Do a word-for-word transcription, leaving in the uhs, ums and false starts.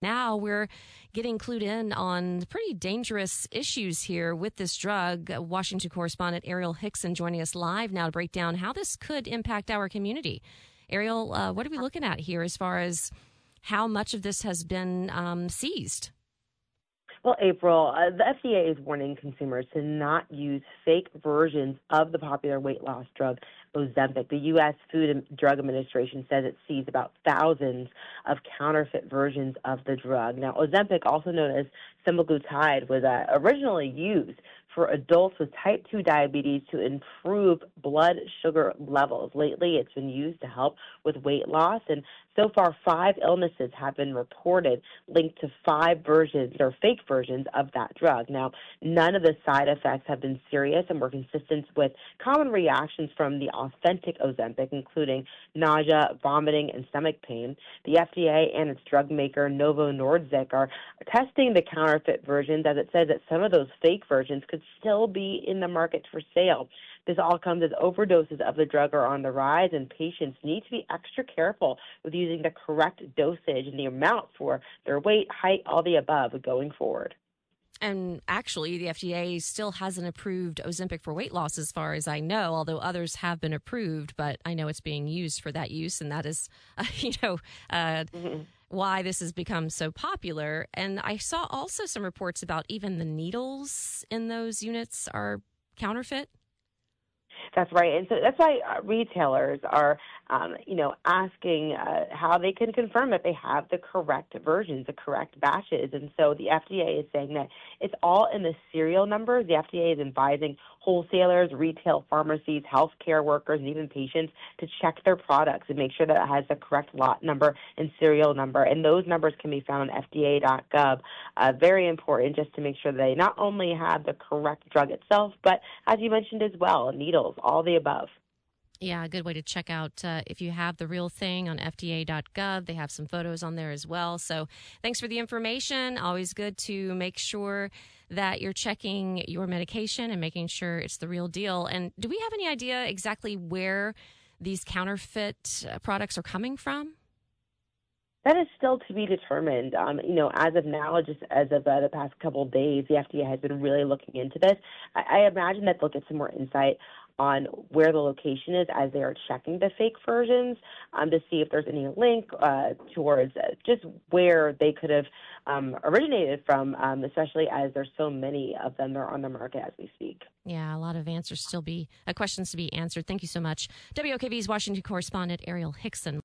Now we're getting clued in on pretty dangerous issues here with this drug. Washington correspondent Arielle Hixson joining us live now to break down how this could impact our community. Arielle, uh, what are we looking at here as far as how much of this has been um, seized? Well, April, uh, the F D A is warning consumers to not use fake versions of the popular weight loss drug Ozempic. The U S Food and Drug Administration says it sees about thousands of counterfeit versions of the drug. Now, Ozempic, also known as semaglutide, was uh, originally used for adults with type two diabetes to improve blood sugar levels. Lately, it's been used to help with weight loss, and so far, five illnesses have been reported linked to five versions or fake versions of that drug. Now, none of the side effects have been serious and were consistent with common reactions from the authentic Ozempic, including nausea, vomiting, and stomach pain. The F D A and its drug maker, Novo Nordisk, are testing the counterfeit versions, as it says that some of those fake versions could still be in the market for sale. This all comes as overdoses of the drug are on the rise, and patients need to be extra careful with using the correct dosage and the amount for their weight, height, all the above going forward. And actually, the F D A still hasn't approved Ozempic for weight loss as far as I know, although others have been approved, but I know it's being used for that use, and that is, uh, you know, uh, mm-hmm. why this has become so popular. And I saw also some reports about even the needles in those units are counterfeit. That's right. And so that's why uh, retailers are, um, you know, asking uh, how they can confirm that they have the correct versions, the correct batches. And so the F D A is saying that it's all in the serial numbers. The F D A is advising wholesalers, retail pharmacies, healthcare workers, and even patients to check their products and make sure that it has the correct lot number and serial number. And those numbers can be found on F D A dot gov. Uh, very important just to make sure they not only have the correct drug itself, but as you mentioned as well, needles, all the above. Yeah, a good way to check out uh, if you have the real thing on F D A dot gov. They have some photos on there as well. So thanks for the information. Always good to make sure that you're checking your medication and making sure it's the real deal. And do we have any idea exactly where these counterfeit products are coming from? That is still to be determined. Um, you know, as of now, just as of uh, the past couple of days, the F D A has been really looking into this. I, I imagine that they'll get some more insight on where the location is as they are checking the fake versions um, to see if there's any link uh, towards just where they could have um, originated from, um, especially as there's so many of them that are on the market as we speak. Yeah, a lot of answers still be uh, questions to be answered. Thank you so much. W O K V's Washington correspondent Arielle Hixson.